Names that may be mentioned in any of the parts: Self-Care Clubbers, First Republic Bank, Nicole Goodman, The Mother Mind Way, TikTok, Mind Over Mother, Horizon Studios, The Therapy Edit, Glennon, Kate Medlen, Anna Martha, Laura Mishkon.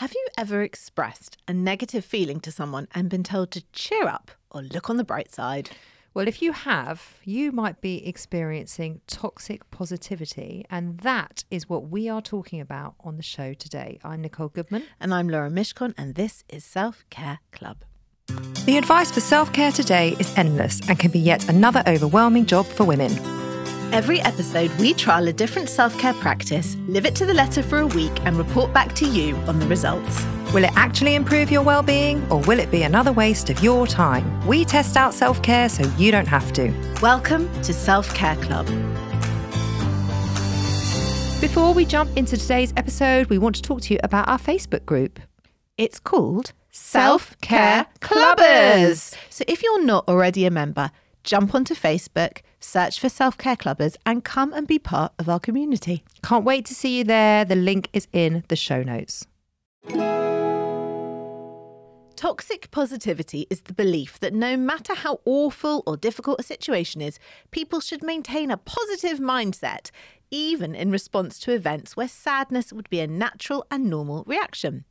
Have you ever expressed a negative feeling to someone and been told to cheer up or look on the bright side? Well, if you have, you might be experiencing toxic positivity. And that is what we are talking about on the show today. I'm Nicole Goodman. And I'm Laura Mishkon. And this is Self-Care Club. The advice for self-care today is endless and can be yet another overwhelming job for women. Every episode, we trial a different self-care practice, live it to the letter for a week and report back to you on the results. Will it actually improve your well-being, or will it be another waste of your time? We test out self-care so you don't have to. Welcome to Self-Care Club. Before we jump into today's episode, we want to talk to you about our Facebook group. It's called Self-Care Clubbers. So if you're not already a member, jump onto Facebook, search for Self-Care Clubbers and come and be part of our community. Can't wait to see you there. The link is in the show notes. Toxic positivity is the belief that no matter how awful or difficult a situation is, people should maintain a positive mindset, even in response to events where sadness would be a natural and normal reaction.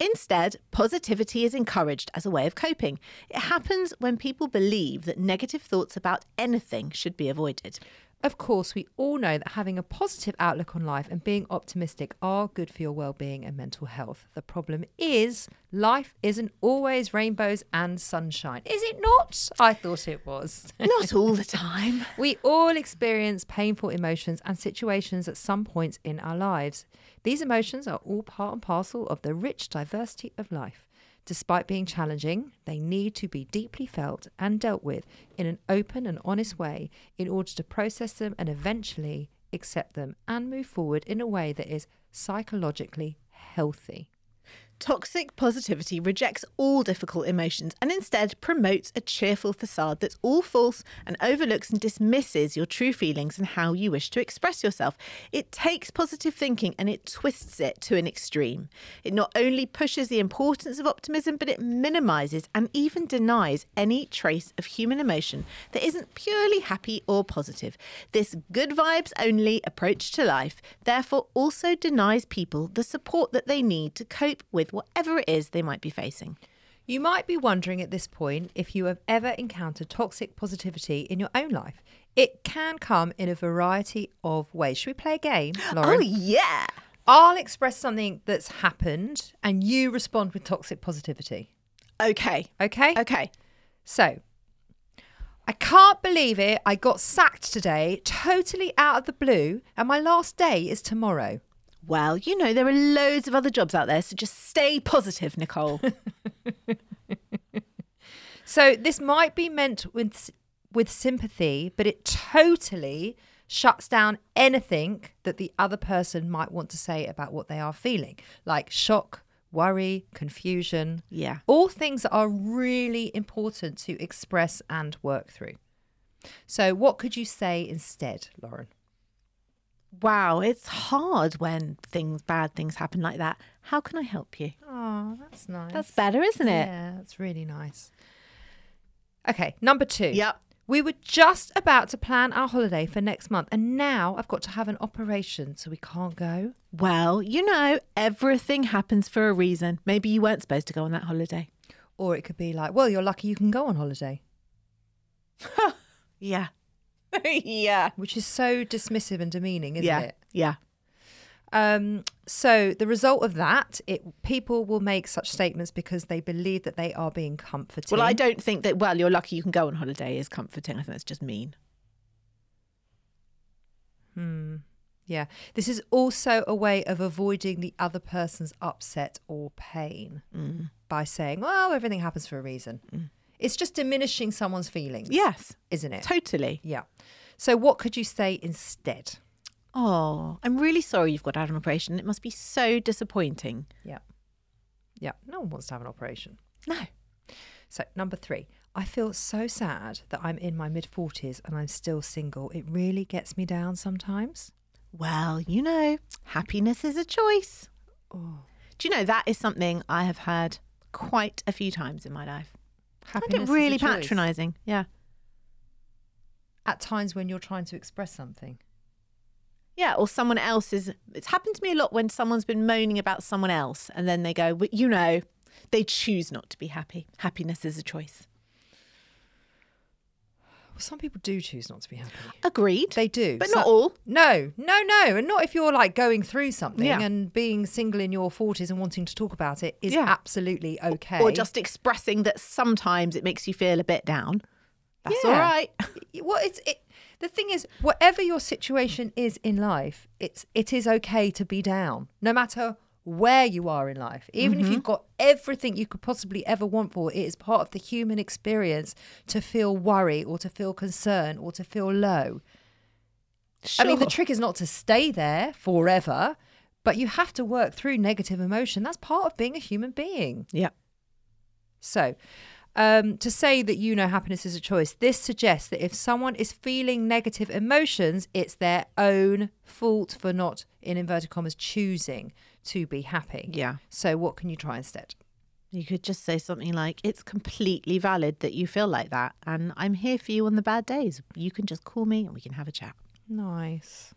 Instead, positivity is encouraged as a way of coping. It happens when people believe that negative thoughts about anything should be avoided. Of course, we all know that having a positive outlook on life and being optimistic are good for your well-being and mental health. The problem is, life isn't always rainbows and sunshine. Is it not? I thought it was. Not all the time. We all experience painful emotions and situations at some points in our lives. These emotions are all part and parcel of the rich diversity of life. Despite being challenging, they need to be deeply felt and dealt with in an open and honest way in order to process them and eventually accept them and move forward in a way that is psychologically healthy. Toxic positivity rejects all difficult emotions and instead promotes a cheerful facade that's all false and overlooks and dismisses your true feelings and how you wish to express yourself. It takes positive thinking and it twists it to an extreme. It not only pushes the importance of optimism, but it minimises and even denies any trace of human emotion that isn't purely happy or positive. This good vibes only approach to life therefore also denies people the support that they need to cope with whatever it is they might be facing. You might be wondering at this point if you have ever encountered toxic positivity in your own life. It can come in a variety of ways. Should we play a game, Lauren? Oh, yeah. I'll express something that's happened and you respond with toxic positivity. Okay. So, I can't believe it. I got sacked today, totally out of the blue, and my last day is tomorrow. Well, you know, there are loads of other jobs out there, so just stay positive, Nicole. So this might be meant with sympathy, but it totally shuts down anything that the other person might want to say about what they are feeling, like shock, worry, confusion. Yeah. All things that are really important to express and work through. So what could you say instead, Lauren? Wow, it's hard when bad things happen like that. How can I help you? Oh, that's nice. That's better, isn't it? Yeah, that's really nice. Okay, number 2. Yep. We were just about to plan our holiday for next month and now I've got to have an operation so we can't go. Well, you know, everything happens for a reason. Maybe you weren't supposed to go on that holiday. Or it could be like, well, you're lucky you can go on holiday. Yeah. Yeah. Which is so dismissive and demeaning, isn't it? Yeah. So the result of that, people will make such statements because they believe that they are being comforting. Well, I don't think that, well, you're lucky you can go on holiday is comforting. I think that's just mean. Yeah. This is also a way of avoiding the other person's upset or pain by saying, well, everything happens for a reason. It's just diminishing someone's feelings. Yes. Isn't it? Totally. Yeah. So what could you say instead? Oh, I'm really sorry you've got to have an operation. It must be so disappointing. Yeah. Yeah. No one wants to have an operation. No. So number 3, I feel so sad that I'm in my mid-40s and I'm still single. It really gets me down sometimes. Well, you know, happiness is a choice. Oh. Do you know, that is something I have heard quite a few times in my life. Happiness is a choice. Really patronising, yeah. At times when you're trying to express something. Yeah, or someone else is, it's happened to me a lot when someone's been moaning about someone else and then they go, well, you know, they choose not to be happy. Happiness is a choice. Well, some people do choose not to be happy. Agreed. They do. But not all. No. And not if you're like going through something and being single in your 40s and wanting to talk about it is absolutely okay. Or just expressing that sometimes it makes you feel a bit down. That's all right. Well, the thing is, whatever your situation is in life, it is okay to be down, no matter where you are in life. Even if you've got everything you could possibly ever want for, it is part of the human experience to feel worry or to feel concern or to feel low. Sure. I mean, the trick is not to stay there forever, but you have to work through negative emotion. That's part of being a human being. Yeah. So... to say that, you know, happiness is a choice, this suggests that if someone is feeling negative emotions, it's their own fault for not, in inverted commas, choosing to be happy. Yeah. So what can you try instead? You could just say something like, it's completely valid that you feel like that, and I'm here for you on the bad days. You can just call me and we can have a chat. Nice.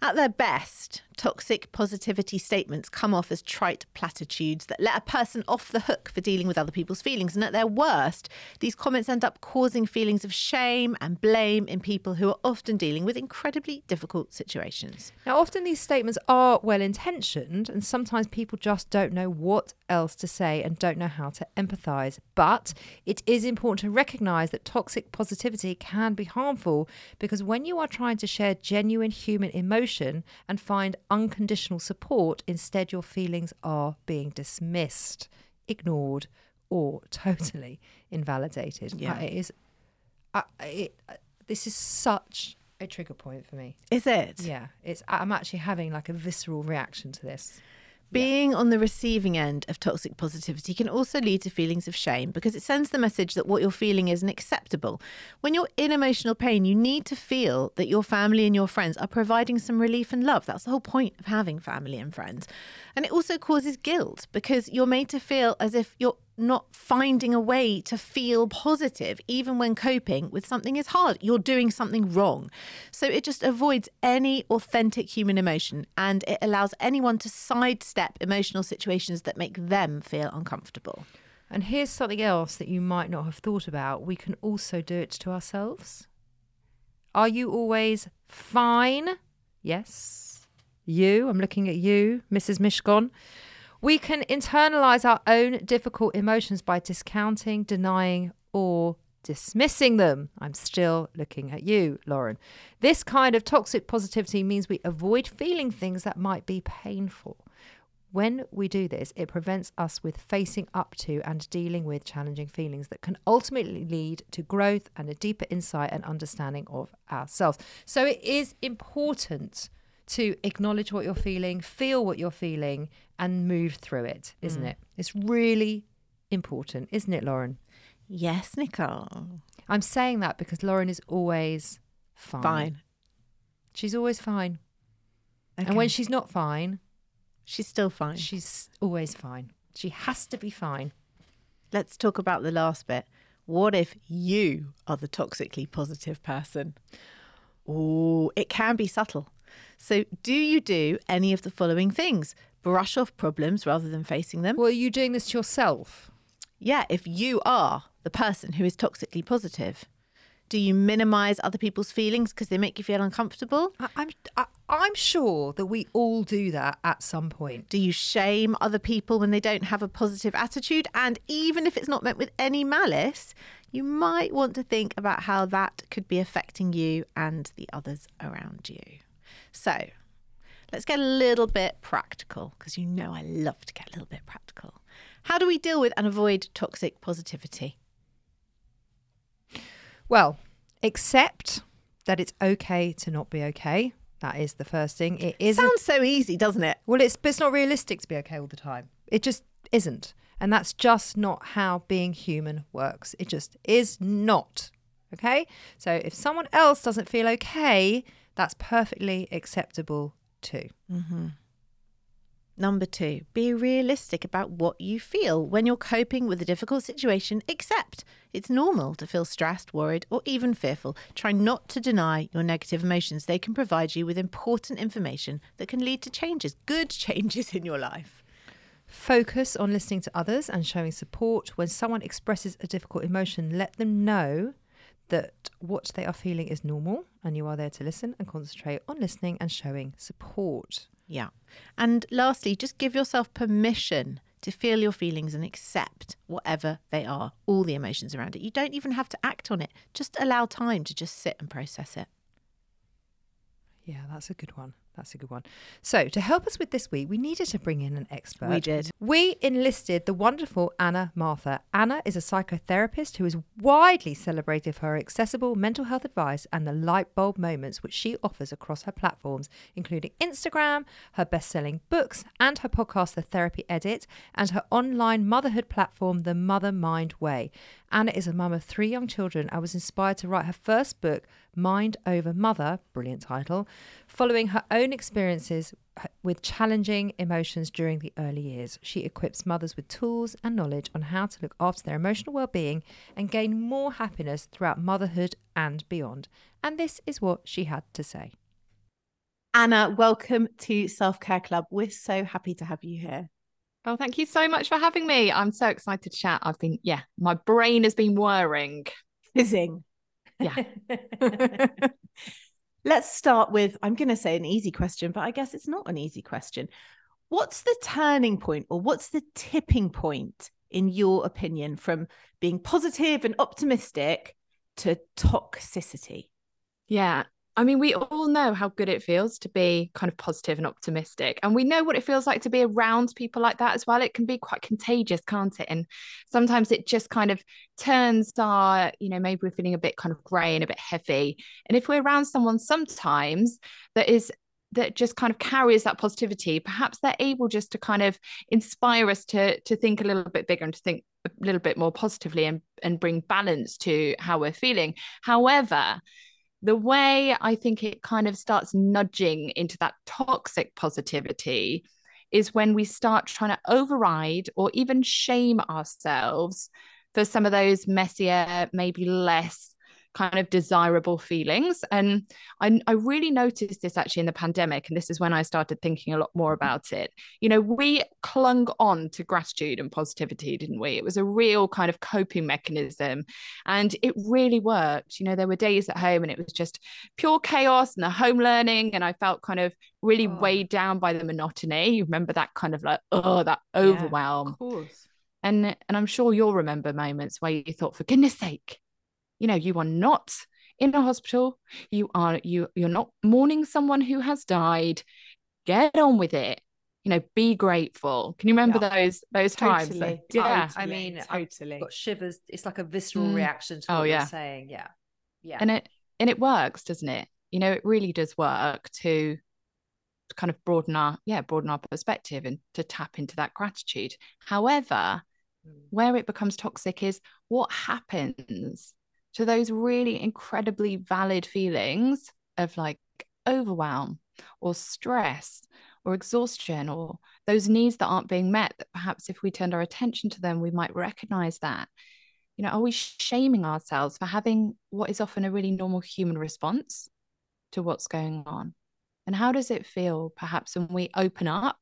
At their best, toxic positivity statements come off as trite platitudes that let a person off the hook for dealing with other people's feelings. And at their worst, these comments end up causing feelings of shame and blame in people who are often dealing with incredibly difficult situations. Now, often these statements are well-intentioned, and sometimes people just don't know what else to say and don't know how to empathise. But it is important to recognise that toxic positivity can be harmful, because when you are trying to share genuine human emotions and find unconditional support, instead your feelings are being dismissed, ignored, or totally invalidated. Yeah. This is such a trigger point for me. Is it? Yeah. I'm actually having like a visceral reaction to this. Being on the receiving end of toxic positivity can also lead to feelings of shame, because it sends the message that what you're feeling isn't acceptable. When you're in emotional pain, you need to feel that your family and your friends are providing some relief and love. That's the whole point of having family and friends. And it also causes guilt, because you're made to feel as if you're not finding a way to feel positive, even when coping with something is hard. You're doing something wrong. So it just avoids any authentic human emotion, and it allows anyone to sidestep emotional situations that make them feel uncomfortable. And here's something else that you might not have thought about. We can also do it to ourselves. Are you always fine? Yes. You, I'm looking at you, Mrs. Mishkon. We can internalise our own difficult emotions by discounting, denying, or dismissing them. I'm still looking at you, Lauren. This kind of toxic positivity means we avoid feeling things that might be painful. When we do this, it prevents us with facing up to and dealing with challenging feelings that can ultimately lead to growth and a deeper insight and understanding of ourselves. So it is important to acknowledge what you're feeling, feel what you're feeling, and move through it, isn't it? It's really important, isn't it, Lauren? Yes, Nicole. I'm saying that because Lauren is always fine. She's always fine. Okay. And when she's not fine... she's still fine. She's always fine. She has to be fine. Let's talk about the last bit. What if you are the toxically positive person? Oh, it can be subtle. So do you do any of the following things? Brush off problems rather than facing them. Well, are you doing this to yourself? Yeah, if you are the person who is toxically positive, do you minimise other people's feelings because they make you feel uncomfortable? I'm sure that we all do that at some point. Do you shame other people when they don't have a positive attitude? And even if it's not meant with any malice, you might want to think about how that could be affecting you and the others around you. So let's get a little bit practical, because you know I love to get a little bit practical. How do we deal with and avoid toxic positivity? Well, accept that it's okay to not be okay. That is the first thing. It sounds so easy, doesn't it? Well, it's not realistic to be okay all the time. It just isn't. And that's just not how being human works. It just is not. Okay? So if someone else doesn't feel okay, that's perfectly acceptable too. Mm-hmm. Number 2, be realistic about what you feel when you're coping with a difficult situation. Accept it's normal to feel stressed, worried, or even fearful. Try not to deny your negative emotions. They can provide you with important information that can lead to changes, good changes in your life. Focus on listening to others and showing support. When someone expresses a difficult emotion, let them know that what they are feeling is normal and you are there to listen and concentrate on listening and showing support. Yeah. And lastly, just give yourself permission to feel your feelings and accept whatever they are, all the emotions around it. You don't even have to act on it. Just allow time to just sit and process it. Yeah, that's a good one. That's a good one. So to help us with this week, we needed to bring in an expert. We did. We enlisted the wonderful Anna Martha. Anna is a psychotherapist who is widely celebrated for her accessible mental health advice and the light bulb moments which she offers across her platforms, including Instagram, her best-selling books, and her podcast, The Therapy Edit, and her online motherhood platform, The Mother Mind Way. Anna is a mum of 3 young children and was inspired to write her first book, Mind Over Mother, brilliant title, following her own experiences with challenging emotions during the early years. She equips mothers with tools and knowledge on how to look after their emotional well-being and gain more happiness throughout motherhood and beyond. And this is what she had to say. Anna, welcome to Self-Care Club. We're so happy to have you here. Oh, thank you so much for having me. I'm so excited to chat. I've been, my brain has been whirring. Fizzing. Yeah. Let's start with, I'm going to say an easy question, but I guess it's not an easy question. What's the turning point or what's the tipping point, in your opinion, from being positive and optimistic to toxicity? Yeah. I mean, we all know how good it feels to be kind of positive and optimistic. And we know what it feels like to be around people like that as well. It can be quite contagious, can't it? And sometimes it just kind of turns our, maybe we're feeling a bit kind of grey and a bit heavy. And if we're around someone sometimes that just kind of carries that positivity, perhaps they're able just to kind of inspire us to think a little bit bigger and to think a little bit more positively and bring balance to how we're feeling. However, the way I think it kind of starts nudging into that toxic positivity is when we start trying to override or even shame ourselves for some of those messier, maybe less kind of desirable feelings. And I really noticed this actually in the pandemic. And this is when I started thinking a lot more about it. We clung on to gratitude and positivity, didn't we? It was a real kind of coping mechanism. And it really worked. There were days at home and it was just pure chaos and the home learning. And I felt kind of really weighed down by the monotony. You remember that kind of like, that overwhelm. Yeah, of course. And I'm sure you'll remember moments where you thought, for goodness sake, you are not in a hospital. You're not mourning someone who has died. Get on with it. Be grateful. Can you remember those times? Totally. Yeah. I mean, totally. I've got shivers. It's like a visceral reaction to what you're saying. Yeah. Yeah. And it works, doesn't it? It really does work to kind of broaden our perspective and to tap into that gratitude. However, where it becomes toxic is what happens to those really incredibly valid feelings of like overwhelm or stress or exhaustion or those needs that aren't being met, that perhaps if we turned our attention to them, we might recognize that. Are we shaming ourselves for having what is often a really normal human response to what's going on? And how does it feel perhaps when we open up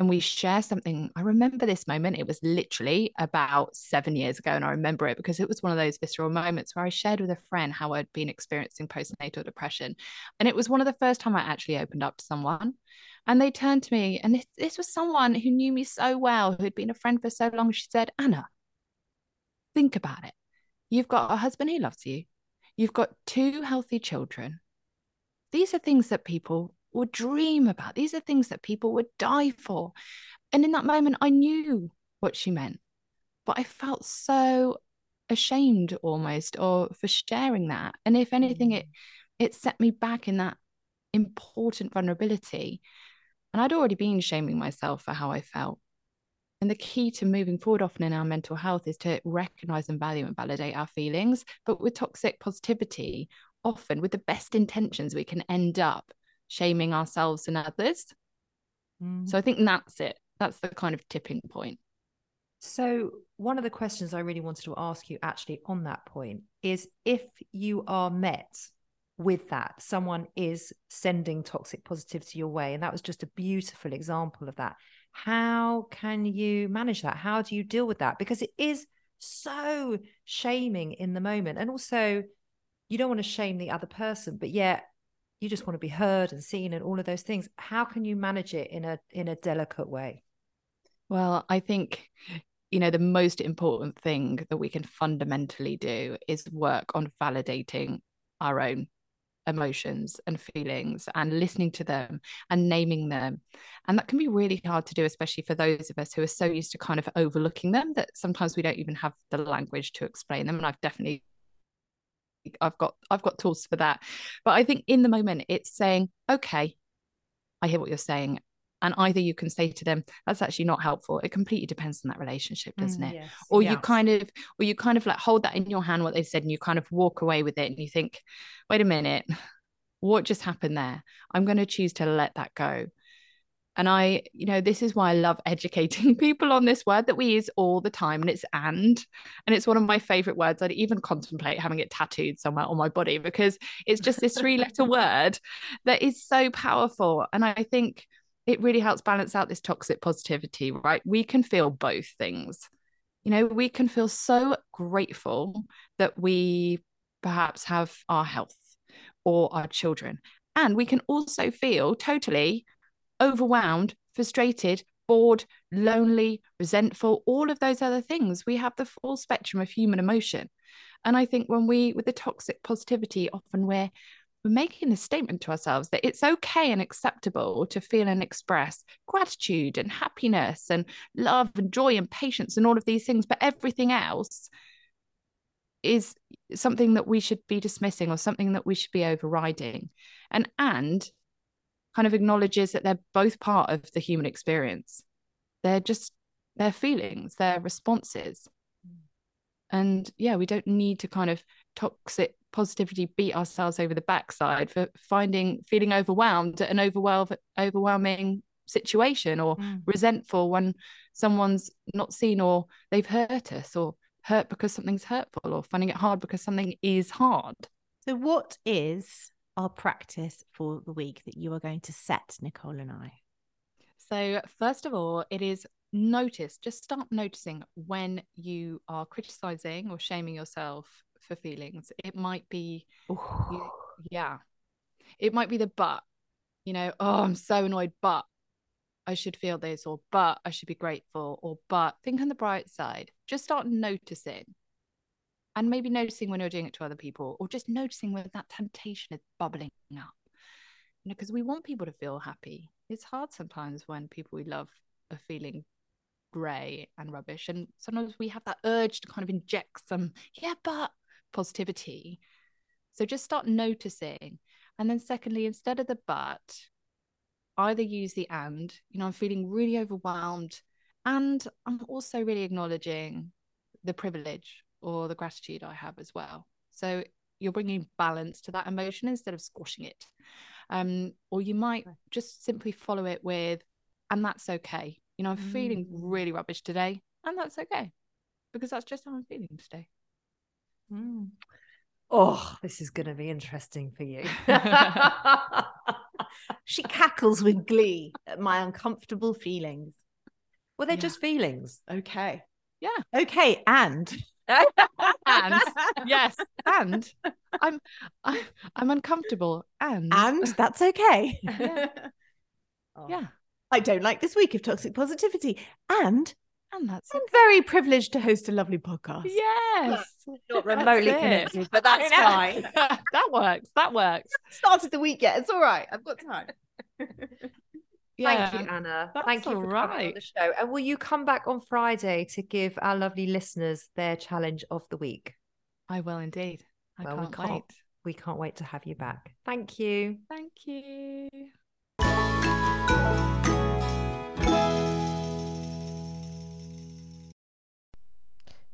and we share something? I remember this moment. It was literally about 7 years ago. And I remember it because it was one of those visceral moments where I shared with a friend how I'd been experiencing postnatal depression. And it was one of the first time I actually opened up to someone. And they turned to me. And this was someone who knew me so well, who had been a friend for so long. She said, Anna, think about it. You've got a husband who loves you. You've got 2 healthy children. These are things that people would dream about. These are things that people would die for. And in that moment, I knew what she meant, but I felt so ashamed almost for sharing that. And if anything, it set me back in that important vulnerability. And I'd already been shaming myself for how I felt. And the key to moving forward often in our mental health is to recognize and value and validate our feelings. But with toxic positivity, often with the best intentions, we can end up shaming ourselves and others So I think that's it. That's the kind of tipping point. So one of the questions I really wanted to ask you actually on that point is, if you are met with that, someone is sending toxic positivity your way, and that was just a beautiful example of that, how can you manage that? How do you deal with that? Because it is so shaming in the moment. And also, you don't want to shame the other person, but yet you just want to be heard and seen and all of those things. How can you manage it in a delicate way? Well, I think, you know, the most important thing that we can fundamentally do is work on validating our own emotions and feelings and listening to them and naming them. And that can be really hard to do, especially for those of us who are so used to kind of overlooking them that sometimes we don't even have the language to explain them. And I've got tools for that. But I think in the moment it's saying, okay, I hear what you're saying. And either you can say to them, that's actually not helpful. It completely depends on that relationship, doesn't it? Yes. Or you kind of like hold that in your hand, what they've said, and you kind of walk away with it. And you think, wait a minute, what just happened there? I'm going to choose to let that go. And I, you know, this is why I love educating people on this word that we use all the time. And it's and it's one of my favorite words. I'd even contemplate having it tattooed somewhere on my body, because it's just this 3-letter word that is so powerful. And I think it really helps balance out this toxic positivity, right? We can feel both things. You know, we can feel so grateful that we perhaps have our health or our children. And we can also feel totally overwhelmed, frustrated, bored, lonely, resentful, all of those other things. We have the full spectrum of human emotion. And I think with the toxic positivity, often we're making a statement to ourselves that it's okay and acceptable to feel and express gratitude and happiness and love and joy and patience and all of these things, but everything else is something that we should be dismissing or something that we should be overriding, and kind of acknowledges that they're both part of the human experience. They're just their feelings, their responses. And yeah, we don't need to kind of toxic positivity beat ourselves over the backside for feeling overwhelmed at an overwhelming situation, or resentful when someone's not seen or they've hurt us, or hurt because something's hurtful, or finding it hard because something is hard. So what is our practice for the week that you are going to set, Nicole and I? So first of all, it is notice. Just start noticing when you are criticizing or shaming yourself for feelings. It might be, it might be the but, you know, oh, I'm so annoyed, but I should feel this, or but I should be grateful, or but think on the bright side. Just start noticing. And maybe noticing when you're doing it to other people, or just noticing when that temptation is bubbling up. You know, because we want people to feel happy. It's hard sometimes when people we love are feeling grey and rubbish. And sometimes we have that urge to kind of inject some, but positivity. So just start noticing. And then secondly, instead of the but, either use the and. You know, I'm feeling really overwhelmed, and I'm also really acknowledging the privilege or the gratitude I have as well. So you're bringing balance to that emotion instead of squashing it. Or you might just simply follow it with, and that's okay. You know, I'm feeling really rubbish today, and that's okay, because that's just how I'm feeling today. Oh, this is going to be interesting for you. She cackles with glee at my uncomfortable feelings. Well, they're just feelings. Okay. Yeah. Okay. And... and yes, and I'm uncomfortable, and that's okay. I don't like this week of toxic positivity, and that's I'm okay. Very privileged to host a lovely podcast. Yes, not remotely connected, but that's fine. that works. Started the week yet? It's all right. I've got time. Thank you, Anna. Thank you for coming on the show. And will you come back on Friday to give our lovely listeners their challenge of the week? I will indeed. We can't wait. We can't wait to have you back. Thank you. Thank you.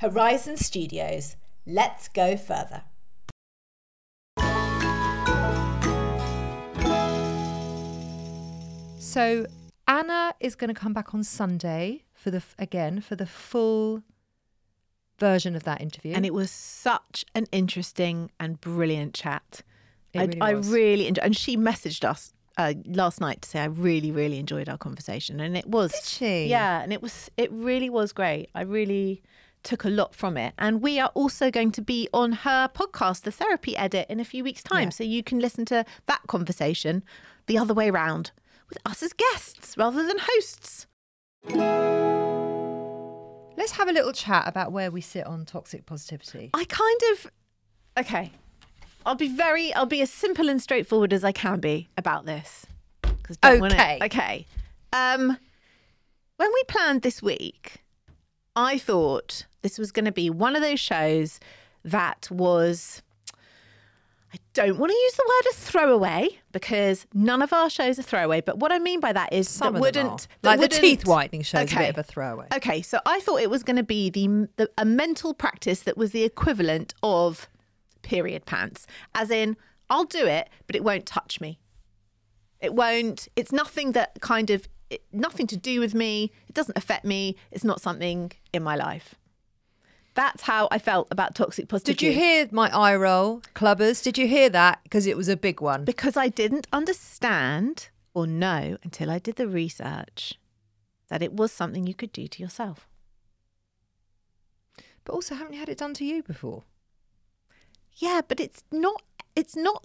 Horizon Studios. Let's go further. So Anna is going to come back on Sunday for the full version of that interview. And it was such an interesting and brilliant chat. I really enjoyed, and she messaged us last night to say I really, really enjoyed our conversation, and it was. Did she? Yeah, and it really was great. I really took a lot from it, and we are also going to be on her podcast, The Therapy Edit, in a few weeks' time, so you can listen to that conversation the other way round, with us as guests rather than hosts. Let's have a little chat about where we sit on toxic positivity. I'll be as simple and straightforward as I can be about this, because when we planned this week, I thought this was going to be one of those shows that was, I don't want to use the word a throwaway, because none of our shows are throwaway. But what I mean by that is the teeth whitening show is a bit of a throwaway. Okay, so I thought it was going to be a mental practice that was the equivalent of period pants. As in, I'll do it, but it won't touch me. It's nothing that kind of, nothing to do with me, it doesn't affect me, it's not something in my life. That's how I felt about toxic positivity. Did you hear my eye roll, clubbers? Did you hear that? Because it was a big one. Because I didn't understand or know until I did the research that it was something you could do to yourself. But also, haven't you had it done to you before? Yeah, but it's not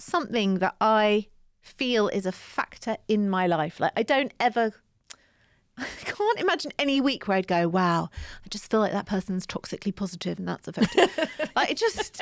something that I feel is a factor in my life. Like, I can't imagine any week where I'd go, wow, I just feel like that person's toxically positive and that's effective. Like, it's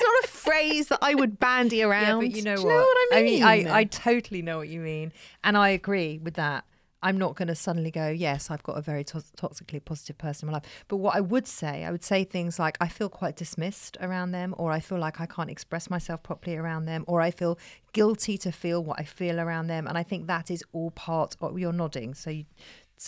not a phrase that I would bandy around. Yeah, but do you know what I mean? I totally know what you mean. And I agree with that. I'm not going to suddenly go, yes, I've got a very toxically positive person in my life. But what I would say things like, I feel quite dismissed around them, or I feel like I can't express myself properly around them, or I feel guilty to feel what I feel around them. And I think that is all part of, you're nodding, so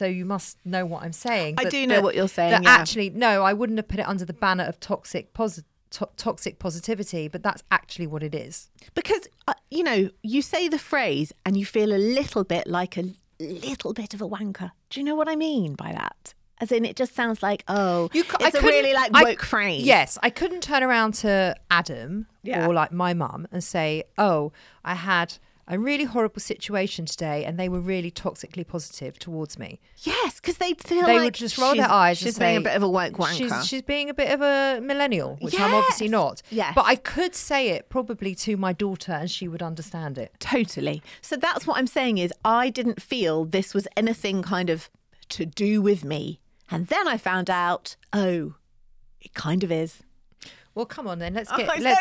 you must know what I'm saying. I do know what you're saying. Actually, no, I wouldn't have put it under the banner of toxic positivity, but that's actually what it is. Because, you say the phrase and you feel a little bit like a little bit of a wanker. Do you know what I mean by that? As in, it just sounds like, it's a really like woke phrase. Yes, I couldn't turn around to Adam or like my mum and say, oh, I had a really horrible situation today and they were really toxically positive towards me. Yes, because they'd feel they would just roll their eyes and say, she's being a bit of a woke wanker. She's being a bit of a millennial, which I'm obviously not. Yes. But I could say it probably to my daughter and she would understand it. Totally. So that's what I'm saying is, I didn't feel this was anything kind of to do with me. And then I found out, oh, it kind of is. Well, come on then. I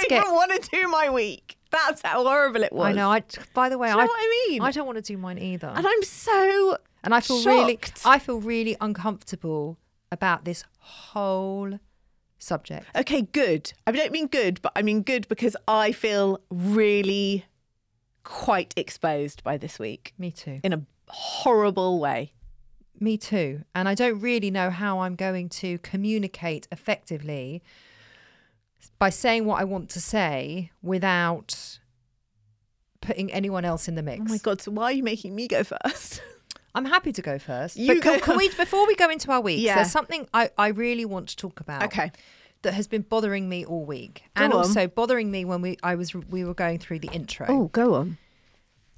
don't want to do my week. That's how horrible it was. I know. By the way, do you know what I mean? I don't want to do mine either. And I'm so shocked. I feel really uncomfortable about this whole subject? Okay, good. I don't mean good, but I mean good because I feel really quite exposed by this week. Me too. In a horrible way. Me too. And I don't really know how I'm going to communicate effectively by saying what I want to say without putting anyone else in the mix. Oh my God, so why are you making me go first? I'm happy to go first. You go. Can we, before we go into our weeks, yeah, there's something I really want to talk about. Okay. That has been bothering me all week. Go and on. Also bothering me when we were going through the intro. Oh, go on.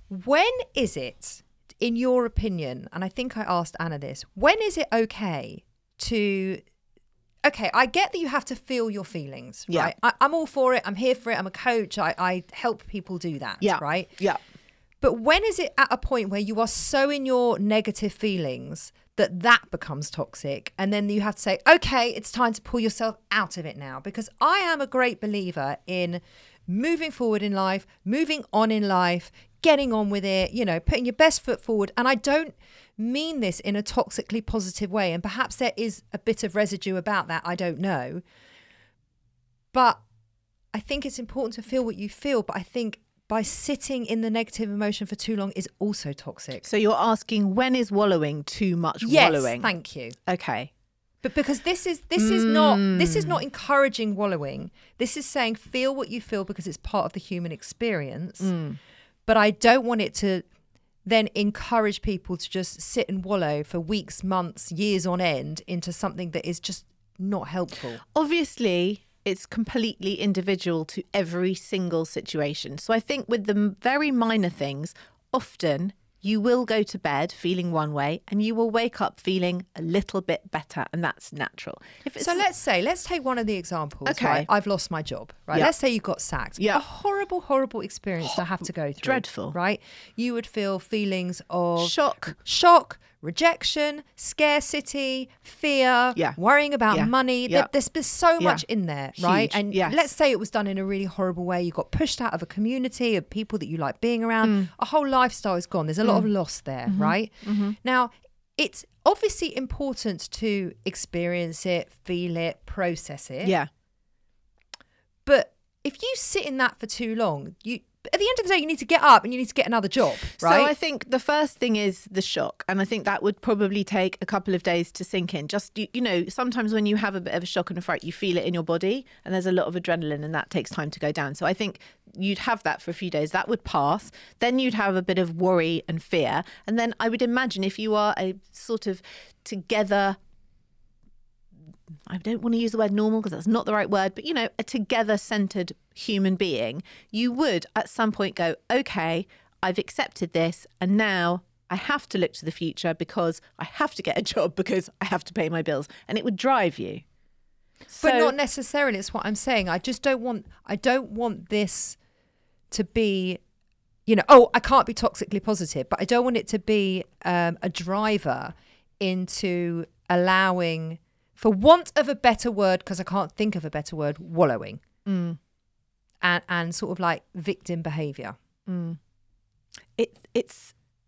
When is it, in your opinion, and I think I asked Anna this, when is it okay to... Okay, I get that you have to feel your feelings, right? Yeah. I'm all for it. I'm here for it. I'm a coach. I help people do that, yeah, right? Yeah. But when is it at a point where you are so in your negative feelings that that becomes toxic, and then you have to say, okay, it's time to pull yourself out of it now? Because I am a great believer in moving forward in life, moving on in life, getting on with it, you know, putting your best foot forward. And I don't mean this in a toxically positive way. And perhaps there is a bit of residue about that. I don't know. But I think it's important to feel what you feel. But I think by sitting in the negative emotion for too long is also toxic. So you're asking, when is wallowing too much? Yes, wallowing? Yes, thank you. Okay. But because this is not encouraging wallowing. This is saying feel what you feel because it's part of the human experience. Mm. But I don't want it to then encourage people to just sit and wallow for weeks, months, years on end into something that is just not helpful. Obviously, it's completely individual to every single situation. So I think with the very minor things, often you will go to bed feeling one way and you will wake up feeling a little bit better, and that's natural. So let's take one of the examples. Okay. Right? I've lost my job, right? Yeah. Let's say you got sacked. Yeah. A horrible, horrible experience to have to go through. Dreadful. Right? You would feel feelings of... Shock, rejection, scarcity, fear, yeah, worrying about, yeah, money. Yeah. There's so, yeah, much in there, right? Huge. And yes, let's say it was done in a really horrible way. You got pushed out of a community of people that you like being around. Mm. A whole lifestyle is gone. There's a lot of loss there, mm-hmm, right? Mm-hmm. Now, it's obviously important to experience it, feel it, process it. Yeah. But if you sit in that for too long, at the end of the day, you need to get up and you need to get another job, right? So I think the first thing is the shock. And I think that would probably take a couple of days to sink in. Just, you know, sometimes when you have a bit of a shock and a fright, you feel it in your body and there's a lot of adrenaline and that takes time to go down. So I think you'd have that for a few days. That would pass. Then you'd have a bit of worry and fear. And then I would imagine if you are a sort of together... I don't want to use the word normal because that's not the right word, but, you know, a together-centered human being, you would at some point go, okay, I've accepted this and now I have to look to the future because I have to get a job because I have to pay my bills. And it would drive you. But not necessarily. It's what I'm saying. I just don't want this to be, you know, oh, I can't be toxically positive, but I don't want it to be a driver into allowing... for want of a better word, because I can't think of a better word, wallowing. Mm. And sort of like victim behaviour. Mm.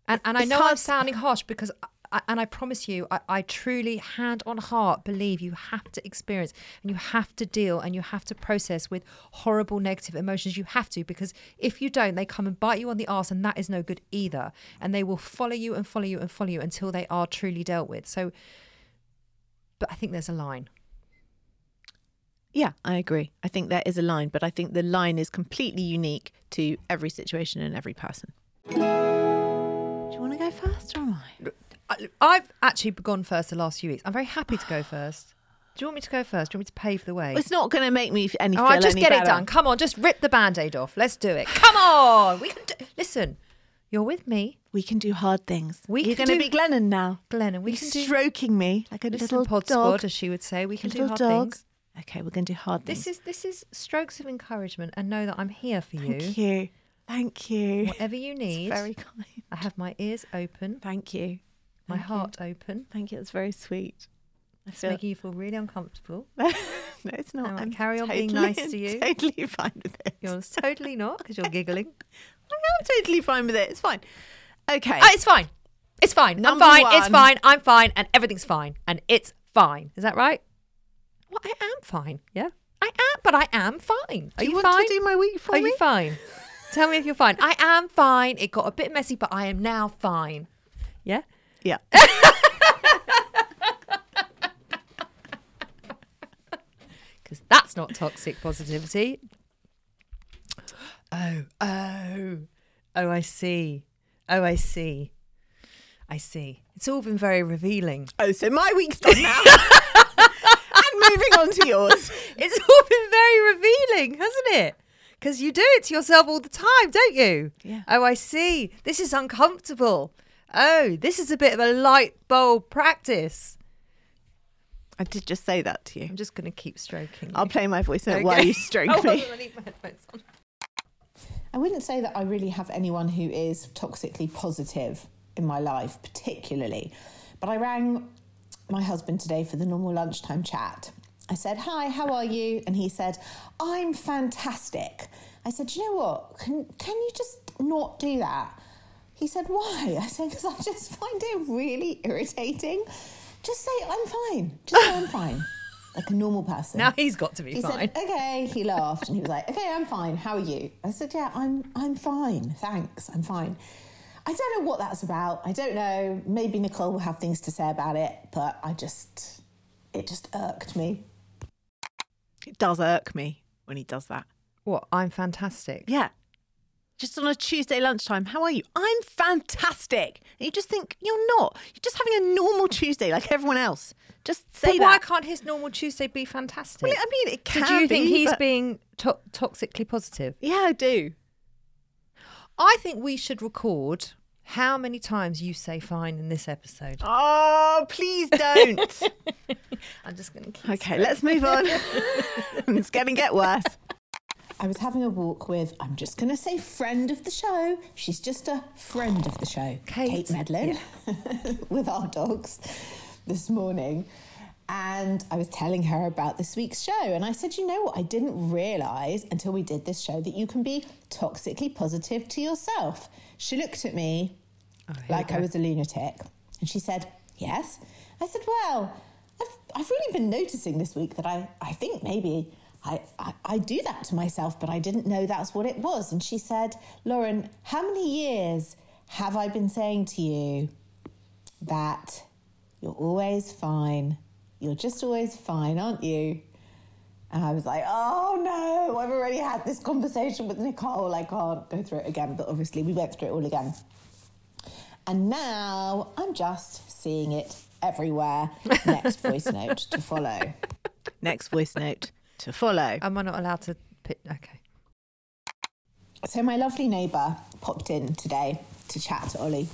I'm sounding harsh because, I promise you, I truly, hand on heart, believe you have to experience and you have to deal and you have to process with horrible negative emotions. You have to, because if you don't, they come and bite you on the arse, and that is no good either. And they will follow you and follow you and follow you until they are truly dealt with. So... but I think there's a line. Yeah, I agree. I think there is a line, but I think the line is completely unique to every situation and every person. Do you want to go first or am I? I've actually gone first the last few weeks. I'm very happy to go first. Do you want me to go first? Do you want me to pave the way? It's not going to make me any better. Oh, just get it done. Come on, just rip the Band-Aid off. Let's do it. Come on. Listen, you're with me. We can do hard things. You're going to be Glennon now. Glennon, we can do... stroking me like a little pod squad, as she would say. We can do hard things. Okay, we're going to do hard things. This is strokes of encouragement, and know that I'm here for you. Thank you. Thank you. Whatever you need. It's very kind. I have my ears open. Thank you. My heart open. Thank you. That's very sweet. It's making you feel really uncomfortable. No, it's not. I'm carry on being nice to you. Totally fine with it. You're totally not, because you're giggling. I am totally fine with it. It's fine. Okay. Oh, it's fine. It's fine. Number I'm fine. One. It's fine. I'm fine. And everything's fine. And it's fine. Is that right? Well, I am fine. Yeah. I am, but I am fine. Are you fine? Do you want to do my week for me? Are you fine? Tell me if you're fine. I am fine. It got a bit messy, but I am now fine. Yeah? Yeah. Because that's not toxic positivity. Oh, I see. I see. It's all been very revealing. Oh, so my week's done now. And moving on to yours. It's all been very revealing, hasn't it? Because you do it to yourself all the time, don't you? Yeah. Oh, I see. This is uncomfortable. Oh, this is a bit of a light bulb practice. I did just say that to you. I'm just going to keep stroking. I'll play my voice out while you stroke me. I need my headphones on. I wouldn't say that I really have anyone who is toxically positive in my life, particularly. But I rang my husband today for the normal lunchtime chat. I said, "Hi, how are you?" And he said, "I'm fantastic." I said, "You know what? Can you just not do that?" He said, "Why?" I said, "Because I just find it really irritating. Just say, I'm fine. Just say I'm fine." Like a normal person. Now he's got to be fine. He said, "Okay." He laughed and he was like, "Okay, I'm fine. How are you?" I said, "Yeah, I'm fine. Thanks. I'm fine." I don't know what that's about. I don't know. Maybe Nicole will have things to say about it, but it just irked me. It does irk me when he does that. What? I'm fantastic. Yeah. Just on a Tuesday lunchtime, how are you? I'm fantastic. And you just think, you're not. You're just having a normal Tuesday like everyone else. Just say that. Why can't his normal Tuesday be fantastic? Well, I mean, it can be. So do you think he's being toxically positive? Yeah, I do. I think we should record how many times you say fine in this episode. Oh, please don't. I'm just going to keep Okay, straight. Let's move on. It's going to get worse. I was having a walk with, I'm just going to say friend of the show. She's just a friend of the show. Kate Medlen, yeah. With our dogs this morning. And I was telling her about this week's show. And I said, you know what? I didn't realise until we did this show that you can be toxically positive to yourself. She looked at me like I was a lunatic. And she said, yes. I said, well, I've really been noticing this week that I think maybe I do that to myself, but I didn't know that's what it was. And she said, "Lauren, how many years have I been saying to you that you're always fine? You're just always fine, aren't you?" And I was like, oh no, I've already had this conversation with Nicole. I can't go through it again, but obviously we went through it all again. And now I'm just seeing it everywhere. Next voice note to follow. Next voice note. To follow. Am I not allowed to pick? Okay. So my lovely neighbour popped in today to chat to Ollie.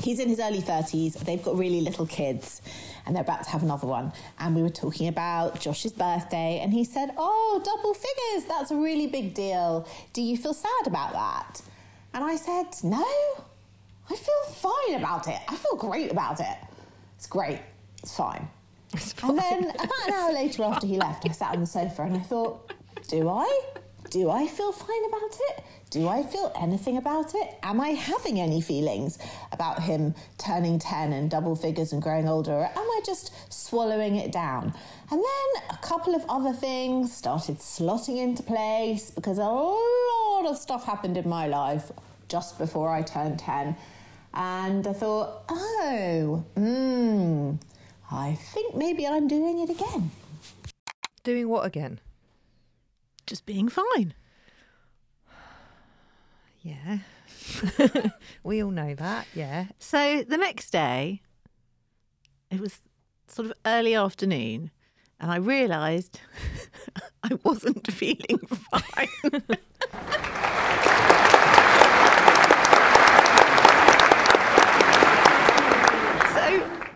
He's in his early 30s. They've got really little kids and they're about to have another one. And we were talking about Josh's birthday and he said, "Oh, double figures, that's a really big deal. Do you feel sad about that?" And I said, "No, I feel fine about it. I feel great about it. It's great. It's fine." And then about an hour later after he left, I sat on the sofa and I thought, do I feel fine about it? Do I feel anything about it? Am I having any feelings about him turning 10 and double figures and growing older? Or am I just swallowing it down? And then a couple of other things started slotting into place because a lot of stuff happened in my life just before I turned 10. And I thought, I think maybe I'm doing it again. Doing what again? Just being fine. Yeah. We all know that, yeah. So the next day, it was sort of early afternoon, and I realised I wasn't feeling fine.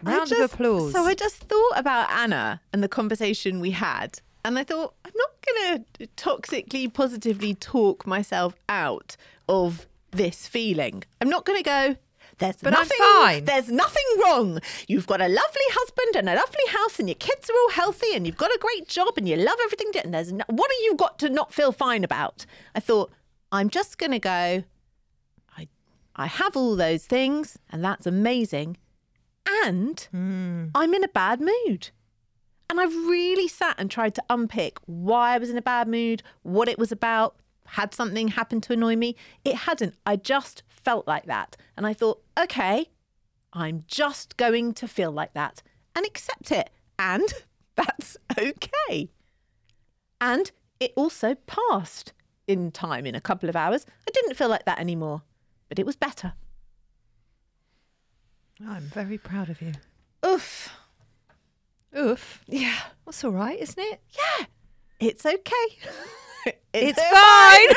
Round of applause. So I just thought about Anna and the conversation we had, and I thought, I'm not going to toxically, positively talk myself out of this feeling. I'm not going to go, there's nothing wrong. You've got a lovely husband and a lovely house and your kids are all healthy and you've got a great job and you love everything. And what have you got to not feel fine about? I thought, I'm just going to go, I have all those things and that's amazing. And I'm in a bad mood. And I've really sat and tried to unpick why I was in a bad mood, what it was about. Had something happened to annoy me? It hadn't. I just felt like that. And I thought, okay, I'm just going to feel like that and accept it. And that's okay. And it also passed in time. In a couple of hours, I didn't feel like that anymore, but it was better. I'm very proud of you. Oof. Oof. Yeah. That's all right, isn't it? Yeah. It's okay. It's fine.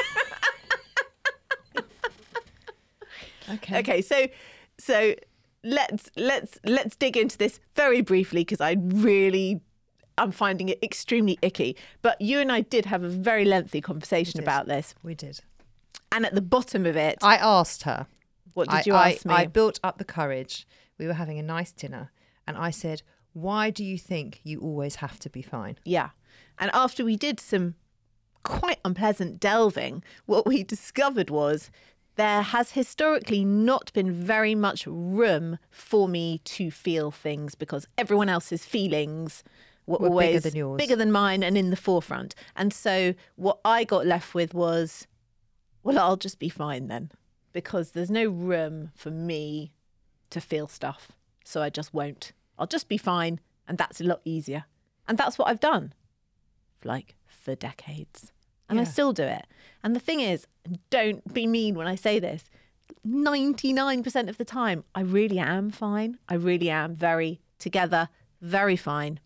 Okay. Okay. So let's dig into this very briefly because I'm finding it extremely icky. But you and I did have a very lengthy conversation about this. We did. And at the bottom of it, I asked her. What did you ask me? I built up the courage. We were having a nice dinner, and I said, "Why do you think you always have to be fine?" Yeah. And after we did some quite unpleasant delving, what we discovered was there has historically not been very much room for me to feel things because everyone else's feelings were always bigger than yours, bigger than mine, and in the forefront. And so what I got left with was, well, I'll just be fine then because there's no room for me to feel stuff. So I just won't. I'll just be fine. And that's a lot easier. And that's what I've done. Like, for decades. And yeah. I still do it. And the thing is, don't be mean when I say this, 99% of the time, I really am fine. I really am very together, very fine.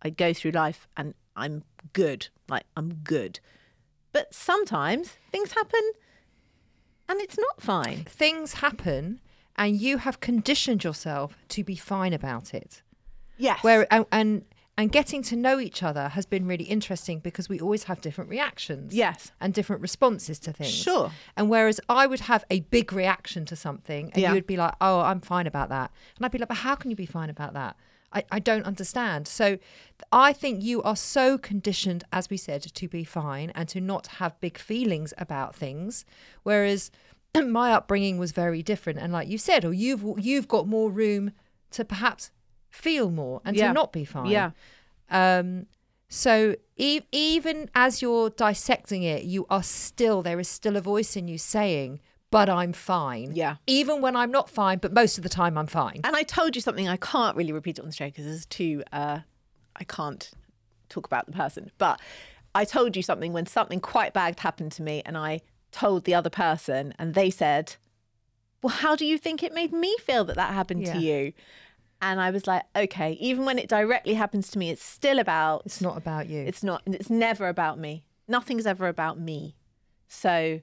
I go through life and I'm good. Like, I'm good. But sometimes things happen and it's not fine. Things happen and you have conditioned yourself to be fine about it. Yes. And getting to know each other has been really interesting because we always have different reactions. Yes. And different responses to things. Sure. And whereas I would have a big reaction to something and you would be like, oh, I'm fine about that. And I'd be like, but how can you be fine about that? I don't understand. So I think you are so conditioned, as we said, to be fine and to not have big feelings about things. Whereas my upbringing was very different. And like you said, or you've got more room to perhaps feel more and to not be fine. Yeah. So even as you're dissecting it, there is still a voice in you saying, but I'm fine. Yeah. Even when I'm not fine, but most of the time I'm fine. And I told you something, I can't really repeat it on the show because it's too, I can't talk about the person, but I told you something when something quite bad happened to me and I told the other person and they said, well, how do you think it made me feel that happened to you? And I was like, okay, even when it directly happens to me, it's still about... It's not about you. It's not. It's never about me. Nothing's ever about me. So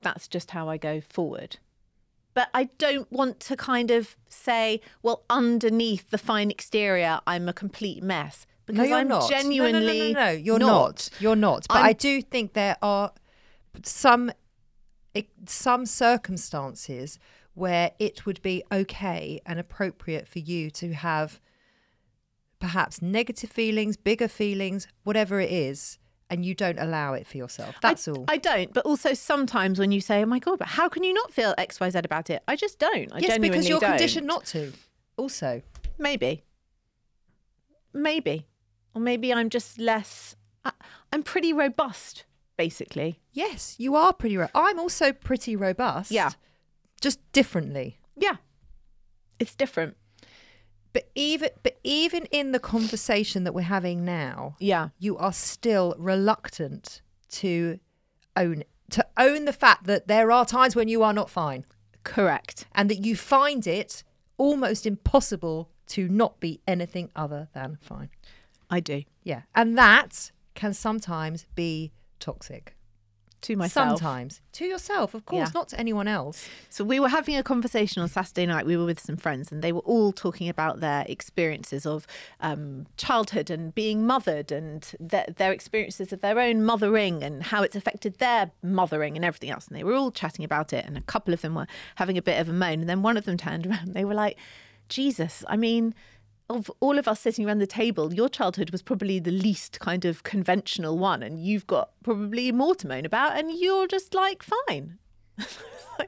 that's just how I go forward. But I don't want to kind of say, well, underneath the fine exterior, I'm a complete mess. Because I'm not. Genuinely... No, you're not. You're not. But I do think there are some circumstances where it would be okay and appropriate for you to have perhaps negative feelings, bigger feelings, whatever it is, and you don't allow it for yourself. That's all. I don't. But also sometimes when you say, oh my God, but how can you not feel X, Y, Z about it? I just don't. Yes, because you're conditioned not to. Also. Maybe. Or maybe I'm just less... I'm pretty robust, basically. Yes, you are pretty robust. I'm also pretty robust. Yeah. Just differently. Yeah. It's different. But even in the conversation that we're having now, you are still reluctant to own the fact that there are times when you are not fine. Correct. And that you find it almost impossible to not be anything other than fine. I do. Yeah. And that can sometimes be toxic. To myself. Sometimes. To yourself, of course, not to anyone else. So we were having a conversation on Saturday night. We were with some friends and they were all talking about their experiences of childhood and being mothered and their experiences of their own mothering and how it's affected their mothering and everything else. And they were all chatting about it and a couple of them were having a bit of a moan. And then one of them turned around and they were like, Jesus, I mean... Of all of us sitting around the table, your childhood was probably the least kind of conventional one and you've got probably more to moan about and you're just like, fine.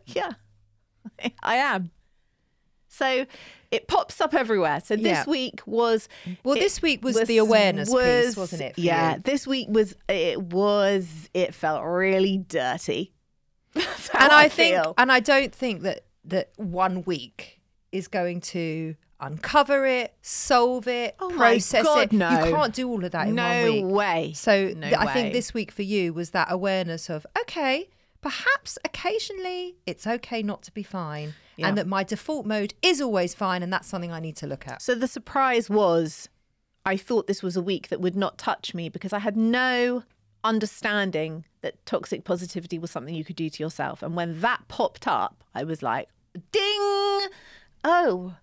Yeah, I am. So it pops up everywhere. So this week was the awareness piece, wasn't it? Yeah, this week it felt really dirty. And I don't think that 1 week is going to uncover it, solve it, process it. No. You can't do all of that in 1 week. No way. So I think this week for you was that awareness of, okay, perhaps occasionally it's okay not to be fine, and that my default mode is always fine, and that's something I need to look at. So the surprise was, I thought this was a week that would not touch me because I had no understanding that toxic positivity was something you could do to yourself. And when that popped up, I was like, ding! Oh,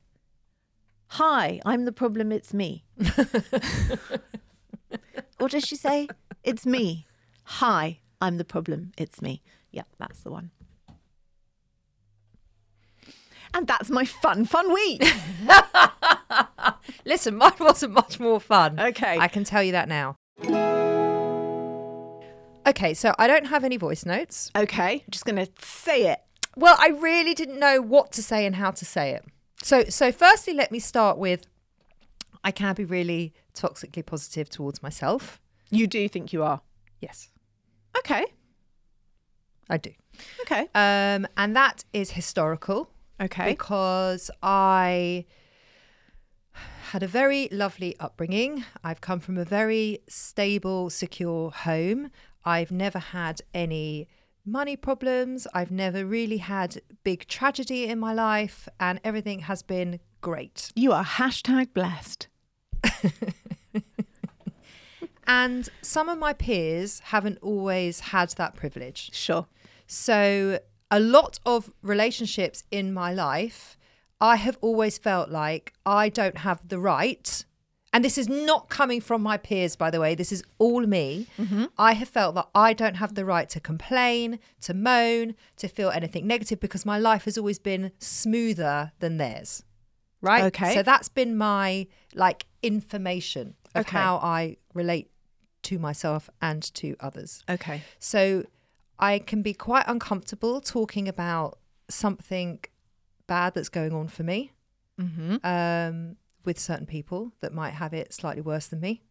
hi, I'm the problem, it's me. Or does she say, it's me? Hi, I'm the problem, it's me. Yeah, that's the one. And that's my fun week. Listen, mine wasn't much more fun. Okay. I can tell you that now. Okay, so I don't have any voice notes. Okay. I'm just going to say it. Well, I really didn't know what to say and how to say it. So firstly, let me start with, I can be really toxically positive towards myself. You do think you are? Yes. Okay. I do. Okay. And that is historical. Okay. Because I had a very lovely upbringing. I've come from a very stable, secure home. I've never had any money problems. I've never really had big tragedy in my life, and everything has been great. You are #blessed. And some of my peers haven't always had that privilege. Sure. So a lot of relationships in my life, I have always felt like I don't have the right. And this is not coming from my peers, by the way. This is all me. Mm-hmm. I have felt that I don't have the right to complain, to moan, to feel anything negative because my life has always been smoother than theirs. Right? Okay. So that's been my information of how I relate to myself and to others. Okay. So I can be quite uncomfortable talking about something bad that's going on for me. Mm-hmm. With certain people that might have it slightly worse than me.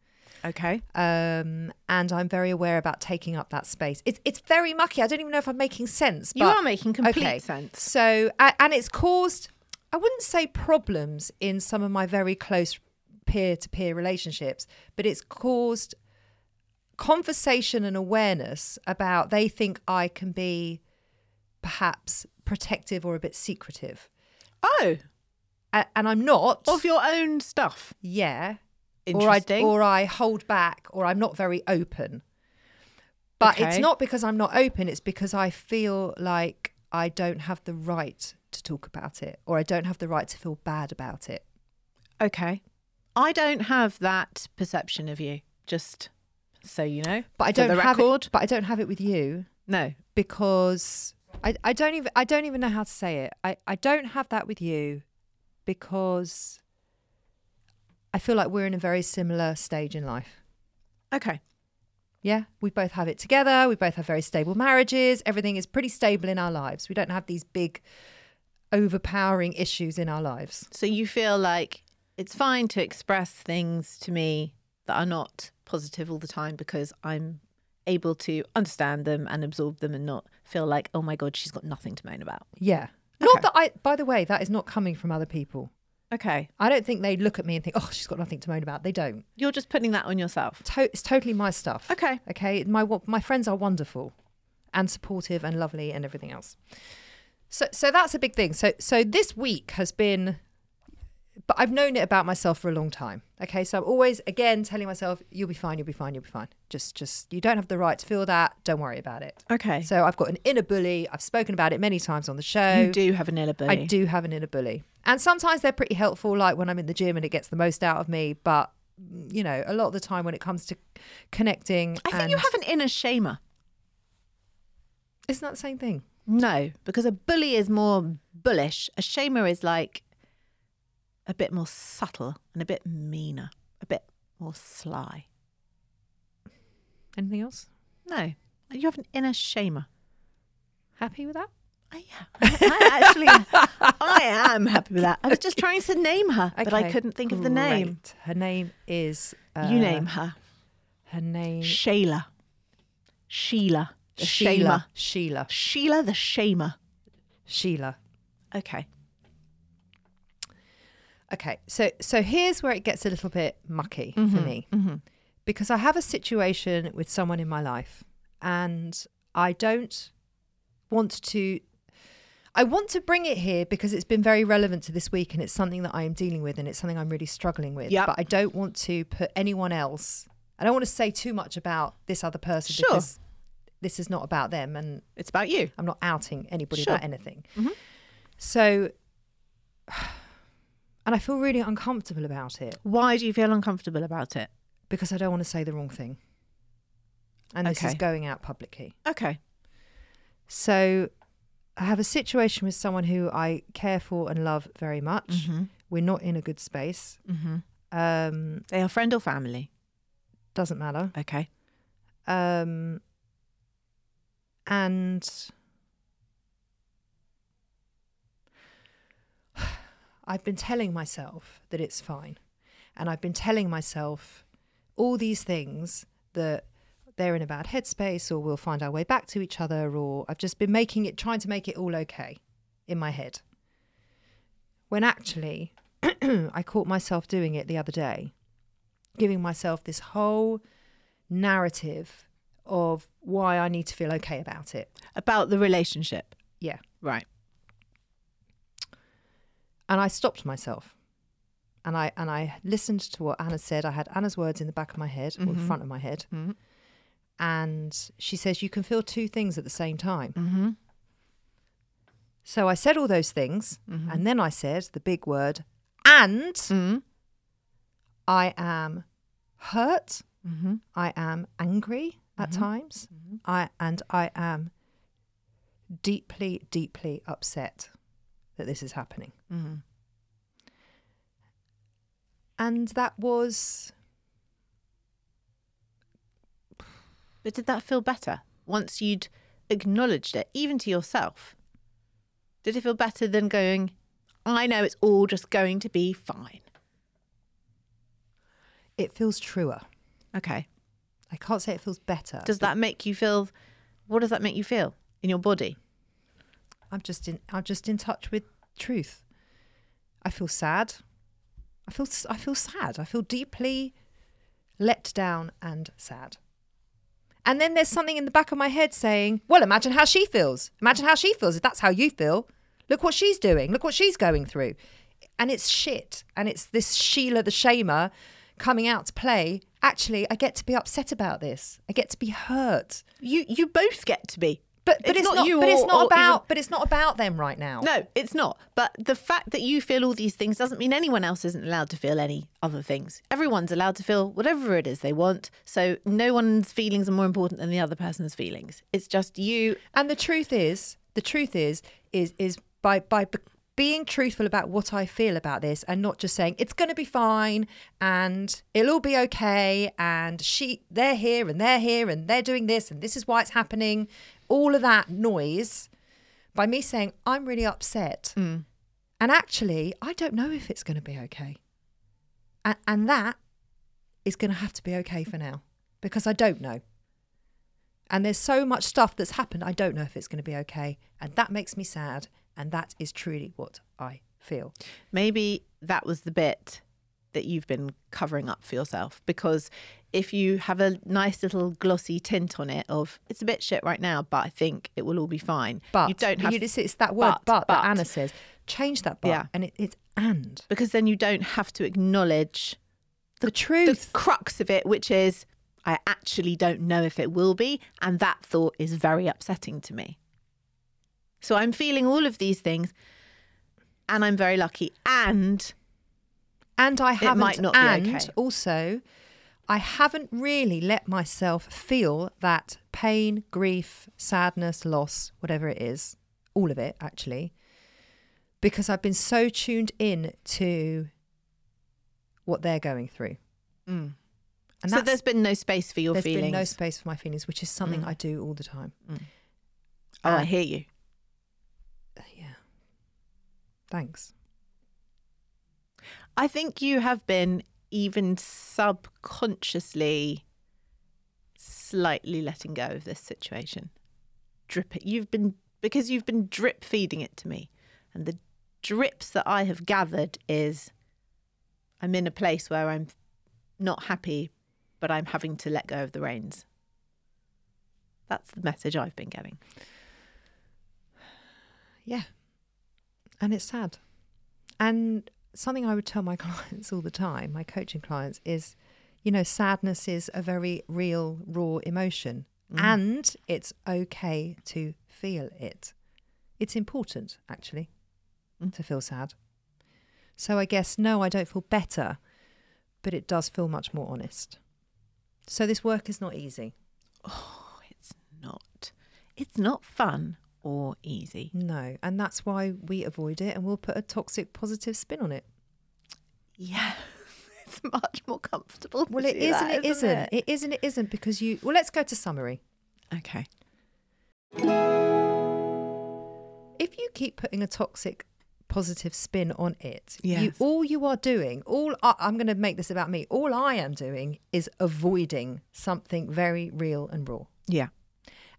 Okay. And I'm very aware about taking up that space. It's very mucky. I don't even know if I'm making sense. But you are making complete sense. So, and it's caused, I wouldn't say problems in some of my very close peer-to-peer relationships, but it's caused conversation and awareness about, they think I can be perhaps protective or a bit secretive. Oh, and I'm not. Of your own stuff. Yeah. Interesting. Or I hold back, or I'm not very open. But it's not because I'm not open. It's because I feel like I don't have the right to talk about it, or I don't have the right to feel bad about it. Okay. I don't have that perception of you, just so you know. But I don't have it with you. No. Because I don't even know how to say it. I don't have that with you. Because I feel like we're in a very similar stage in life. Okay. Yeah, we both have it together. We both have very stable marriages. Everything is pretty stable in our lives. We don't have these big overpowering issues in our lives. So you feel like it's fine to express things to me that are not positive all the time because I'm able to understand them and absorb them and not feel like, oh my God, she's got nothing to moan about. Yeah. Okay. Not that I, by the way, that is not coming from other people. Okay. I don't think they look at me and think, oh, she's got nothing to moan about. They don't. You're just putting that on yourself. It's totally my stuff. Okay. Okay. My friends are wonderful and supportive and lovely and everything else. So that's a big thing. So this week has been, but I've known it about myself for a long time. Okay. So I'm always, again, telling myself, you'll be fine, you'll be fine, you'll be fine. Just, you don't have the right to feel that. Don't worry about it. Okay. So I've got an inner bully. I've spoken about it many times on the show. You do have an inner bully. I do have an inner bully. And sometimes they're pretty helpful, like when I'm in the gym and it gets the most out of me. But, you know, a lot of the time when it comes to connecting. I think you have an inner shamer. Isn't that the same thing? No, because a bully is more bullish. A shamer is like a bit more subtle and a bit meaner, a bit more sly. Anything else? No. You have an inner shamer. Happy with that? I am happy with that. I was just trying to name her, but I couldn't think of the name. Right. Her name is... you name her. Her name... Shayla. Sheila. Sheila. Sheila. Sheila the Shamer. Sheila. Okay. Okay, so here's where it gets a little bit mucky for me. Mm-hmm. Because I have a situation with someone in my life and I don't want to... I want to bring it here because it's been very relevant to this week and it's something that I am dealing with and it's something I'm really struggling with. Yep. But I don't want to put anyone else... I don't want to say too much about this other person because this is not about them and... It's about you. I'm not outing anybody about anything. Mm-hmm. So... And I feel really uncomfortable about it. Why do you feel uncomfortable about it? Because I don't want to say the wrong thing. And this is going out publicly. Okay. So I have a situation with someone who I care for and love very much. Mm-hmm. We're not in a good space. Mm-hmm. They are friend or family? Doesn't matter. Okay. And... I've been telling myself that it's fine. And I've been telling myself all these things that they're in a bad headspace or we'll find our way back to each other or I've just been making it, trying to make it all okay in my head. When actually I caught myself doing it the other day, giving myself this whole narrative of why I need to feel okay about it. About the relationship? Yeah. Right. And I stopped myself. And I listened to what Anna said. I had Anna's words in the back of my head, or the front of my head. Mm-hmm. And she says, you can feel two things at the same time. Mm-hmm. So I said all those things. Mm-hmm. And then I said the big word, and I am hurt. Mm-hmm. I am angry at times. Mm-hmm. I am deeply, deeply upset that this is happening. Mm-hmm. And that was... But did that feel better once you'd acknowledged it, even to yourself? Did it feel better than going, I know it's all just going to be fine? It feels truer. Okay. I can't say it feels better. Does that make you feel... What does that make you feel in your body? I'm just in touch with truth. I feel sad. I feel sad. I feel deeply let down and sad. And then there's something in the back of my head saying, well, imagine how she feels. Imagine how she feels if that's how you feel. Look what she's doing. Look what she's going through. And it's shit. And it's this Sheila the Shamer coming out to play. Actually, I get to be upset about this. I get to be hurt. You both get to be. But it's not you. But it's not about. But it's not about them right now. No, it's not. But the fact that you feel all these things doesn't mean anyone else isn't allowed to feel any other things. Everyone's allowed to feel whatever it is they want. So no one's feelings are more important than the other person's feelings. It's just you. And the truth is by being truthful about what I feel about this and not just saying it's going to be fine and it'll all be okay and they're here and they're doing this and this is why it's happening. All of that noise by me saying, I'm really upset. Mm. And actually, I don't know if it's going to be okay. And that is going to have to be okay for now because I don't know. And there's so much stuff that's happened. I don't know if it's going to be okay. And that makes me sad. And that is truly what I feel. Maybe that was the bit that you've been covering up for yourself, because if you have a nice little glossy tint on it of it's a bit shit right now, but I think it will all be fine. But you don't have it's that word but that Anna says. Change that but and it's and. Because then you don't have to acknowledge the truth. The crux of it, which is I actually don't know if it will be, and that thought is very upsetting to me. So I'm feeling all of these things and I'm very lucky and I haven't, it might not be okay. Also, I haven't really let myself feel that pain, grief, sadness, loss, whatever it is, all of it actually, because I've been so tuned in to what they're going through. Mm. And so there's been no space for your feelings. There's been no space for my feelings, which is something I do all the time. Mm. Oh, I hear you. Thanks. I think you have been even subconsciously slightly letting go of this situation. Drip it. Because you've been drip feeding it to me. And the drips that I have gathered is I'm in a place where I'm not happy, but I'm having to let go of the reins. That's the message I've been getting. Yeah. And it's sad. And something I would tell my clients all the time, my coaching clients, is, you know, sadness is a very real, raw emotion. Mm. And it's okay to feel it. It's important, actually, to feel sad. So I guess, no, I don't feel better, but it does feel much more honest. So this work is not easy. Oh, it's not. It's not fun or easy. No, and that's why we avoid it, and we'll put a toxic positive spin on it. Yeah. It's much more comfortable. Well, it is and it isn't. It is and it isn't, because you... Well, let's go to summary. Okay. If you keep putting a toxic positive spin on it, yes, I'm going to make this about me. All I am doing is avoiding something very real and raw. Yeah.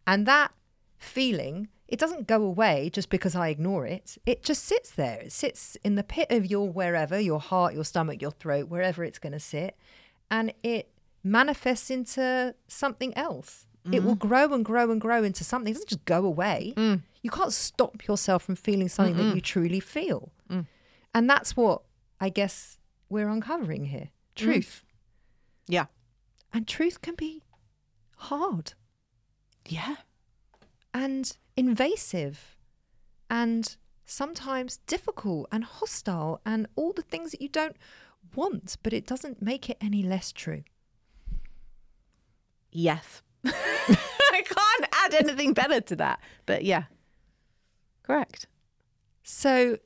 And that feeling... It doesn't go away just because I ignore it. It just sits there. It sits in the pit of your wherever, your heart, your stomach, your throat, wherever it's going to sit. And it manifests into something else. Mm. It will grow and grow and grow into something. It doesn't just go away. Mm. You can't stop yourself from feeling something that you truly feel. Mm. And that's what I guess we're uncovering here. Truth. Mm. Yeah. And truth can be hard. Yeah. And invasive and sometimes difficult and hostile and all the things that you don't want, but it doesn't make it any less true. Yes. I can't add anything better to that, but yeah, correct. So,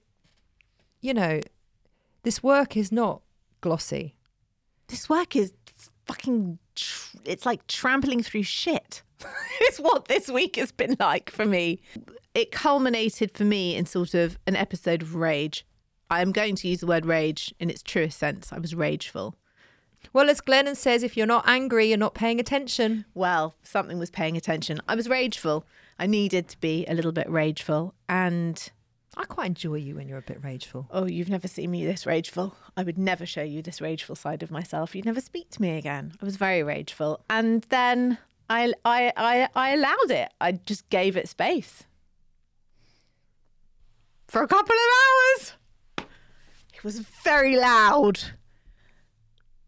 you know, this work is not glossy. This work is fucking, it's like trampling through shit. It's what this week has been like for me. It culminated for me in sort of an episode of rage. I'm going to use the word rage in its truest sense. I was rageful. Well, as Glennon says, if you're not angry, you're not paying attention. Well, something was paying attention. I was rageful. I needed to be a little bit rageful. And I quite enjoy you when you're a bit rageful. Oh, you've never seen me this rageful. I would never show you this rageful side of myself. You'd never speak to me again. I was very rageful. And then... I allowed it. I just gave it space. For a couple of hours. It was very loud.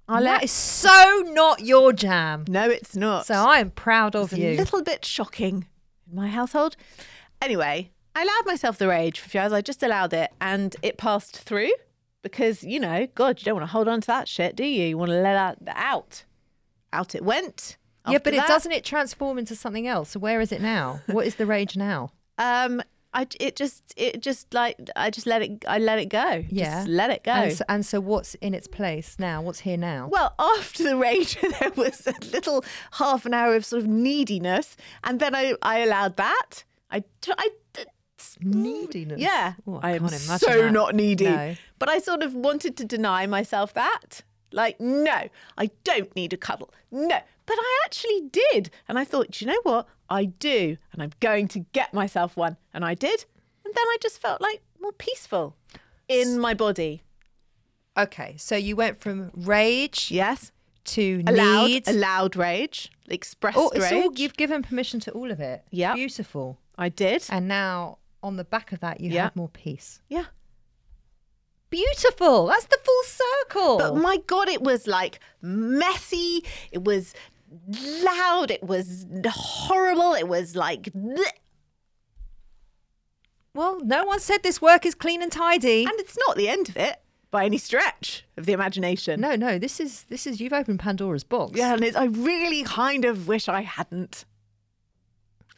That is so not your jam. No, it's not. So I am proud of you. A little bit shocking in my household. Anyway, I allowed myself the rage for a few hours. I just allowed it and it passed through because, you know, God, you don't want to hold on to that shit, do you? You want to let that out. Out it went. After doesn't it transform into something else? So where is it now? What is the rage now? I let it go. Yeah. Just let it go. And so what's in its place now? What's here now? Well, after the rage, there was a little half an hour of sort of neediness. And then I allowed that. Neediness? Yeah. Oh, I am so that. Not needy. No. But I sort of wanted to deny myself that. Like, no, I don't need a cuddle. No. But I actually did. And I thought, do you know what? I do. And I'm going to get myself one. And I did. And then I just felt like more peaceful in my body. Okay. So you went from rage. Yes. To need. Allowed rage. Expressed rage. All, you've given permission to all of it. Yeah. Beautiful. I did. And now on the back of that, you have more peace. Yeah. Beautiful. That's the full circle. But my God, it was like messy. It was... loud, it was horrible, it was like... bleh. Well, no one said this work is clean and tidy. And it's not the end of it, by any stretch of the imagination. No, this is you've opened Pandora's box. Yeah, and I really kind of wish I hadn't.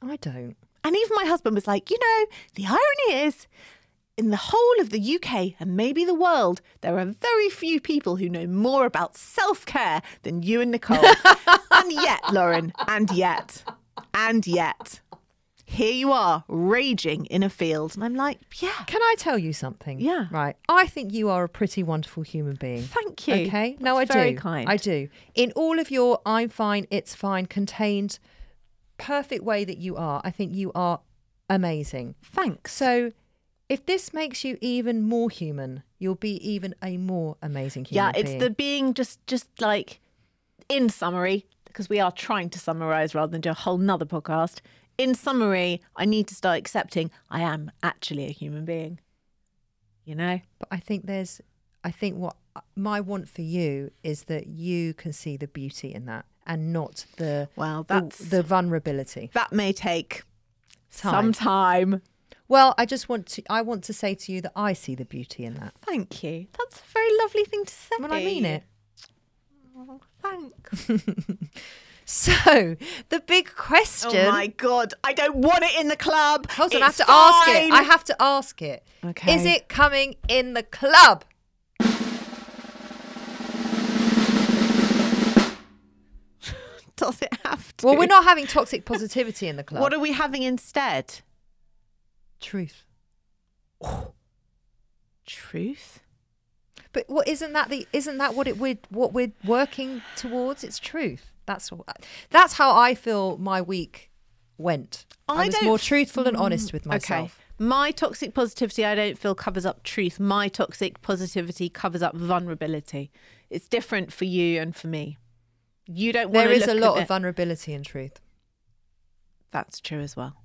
I don't. And even my husband was like, you know, the irony is, in the whole of the UK and maybe the world, there are very few people who know more about self-care than you and Nicole. And yet, Lauren, and yet, here you are raging in a field. And I'm like, yeah. Can I tell you something? Yeah. Right. I think you are a pretty wonderful human being. Thank you. Okay. That's no, I very do. Kind. I do. In all of your I'm fine, it's fine, contained, perfect way that you are, I think you are amazing. Thanks. So if this makes you even more human, you'll be even a more amazing human being. Yeah, it's the being just like, in summary, because we are trying to summarise rather than do a whole nother podcast. In summary, I need to start accepting I am actually a human being, you know? But I think what my want for you is that you can see the beauty in that and not the, well, that's, the vulnerability. That may take some time. Well, I want to say to you that I see the beauty in that. Thank you. That's a very lovely thing to say. Well, I mean it. Oh, thanks. So, the big question... Oh, my God. I don't want it in the club. Hold on, I have to ask it. I have to ask it. Okay. Is it coming in the club? Does it have to? Well, we're not having toxic positivity in the club. What are we having instead? Truth. Oh. Truth? But well, isn't that what we're working towards? It's truth. That's how I feel my week went. I was more truthful and honest with myself. Okay. My toxic positivity, I don't feel, covers up truth. My toxic positivity covers up vulnerability. It's different for you and for me. You don't want to look at it. There is a lot of vulnerability in truth. That's true as well.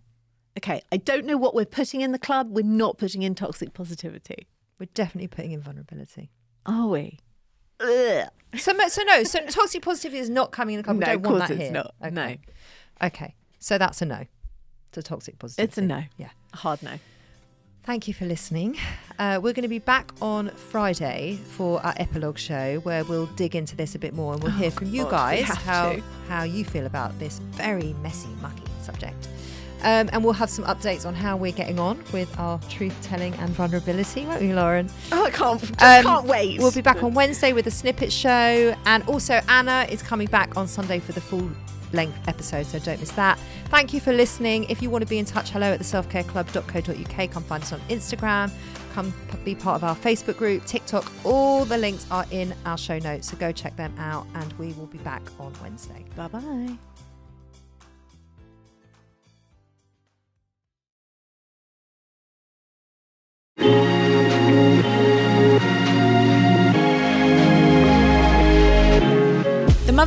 Okay, I don't know what we're putting in the club. We're not putting in toxic positivity. We're definitely putting in vulnerability. Are we? Ugh. So toxic positivity is not coming in the club. No, we don't want that here. No, of course it's not. Okay. No. Okay, so that's a no to toxic positivity. It's a no. Yeah. A hard no. Thank you for listening. We're going to be back on Friday for our epilogue show where we'll dig into this a bit more and we'll hear from you guys how you feel about this very messy, mucky subject. And we'll have some updates on how we're getting on with our truth-telling and vulnerability, won't we, Lauren? Oh, I can't wait. We'll be back on Wednesday with a snippet show. And also Anna is coming back on Sunday for the full-length episode, so don't miss that. Thank you for listening. If you want to be in touch, hello@theselfcareclub.co.uk. Come find us on Instagram. Come be part of our Facebook group, TikTok. All the links are in our show notes, so go check them out. And we will be back on Wednesday. Bye-bye. The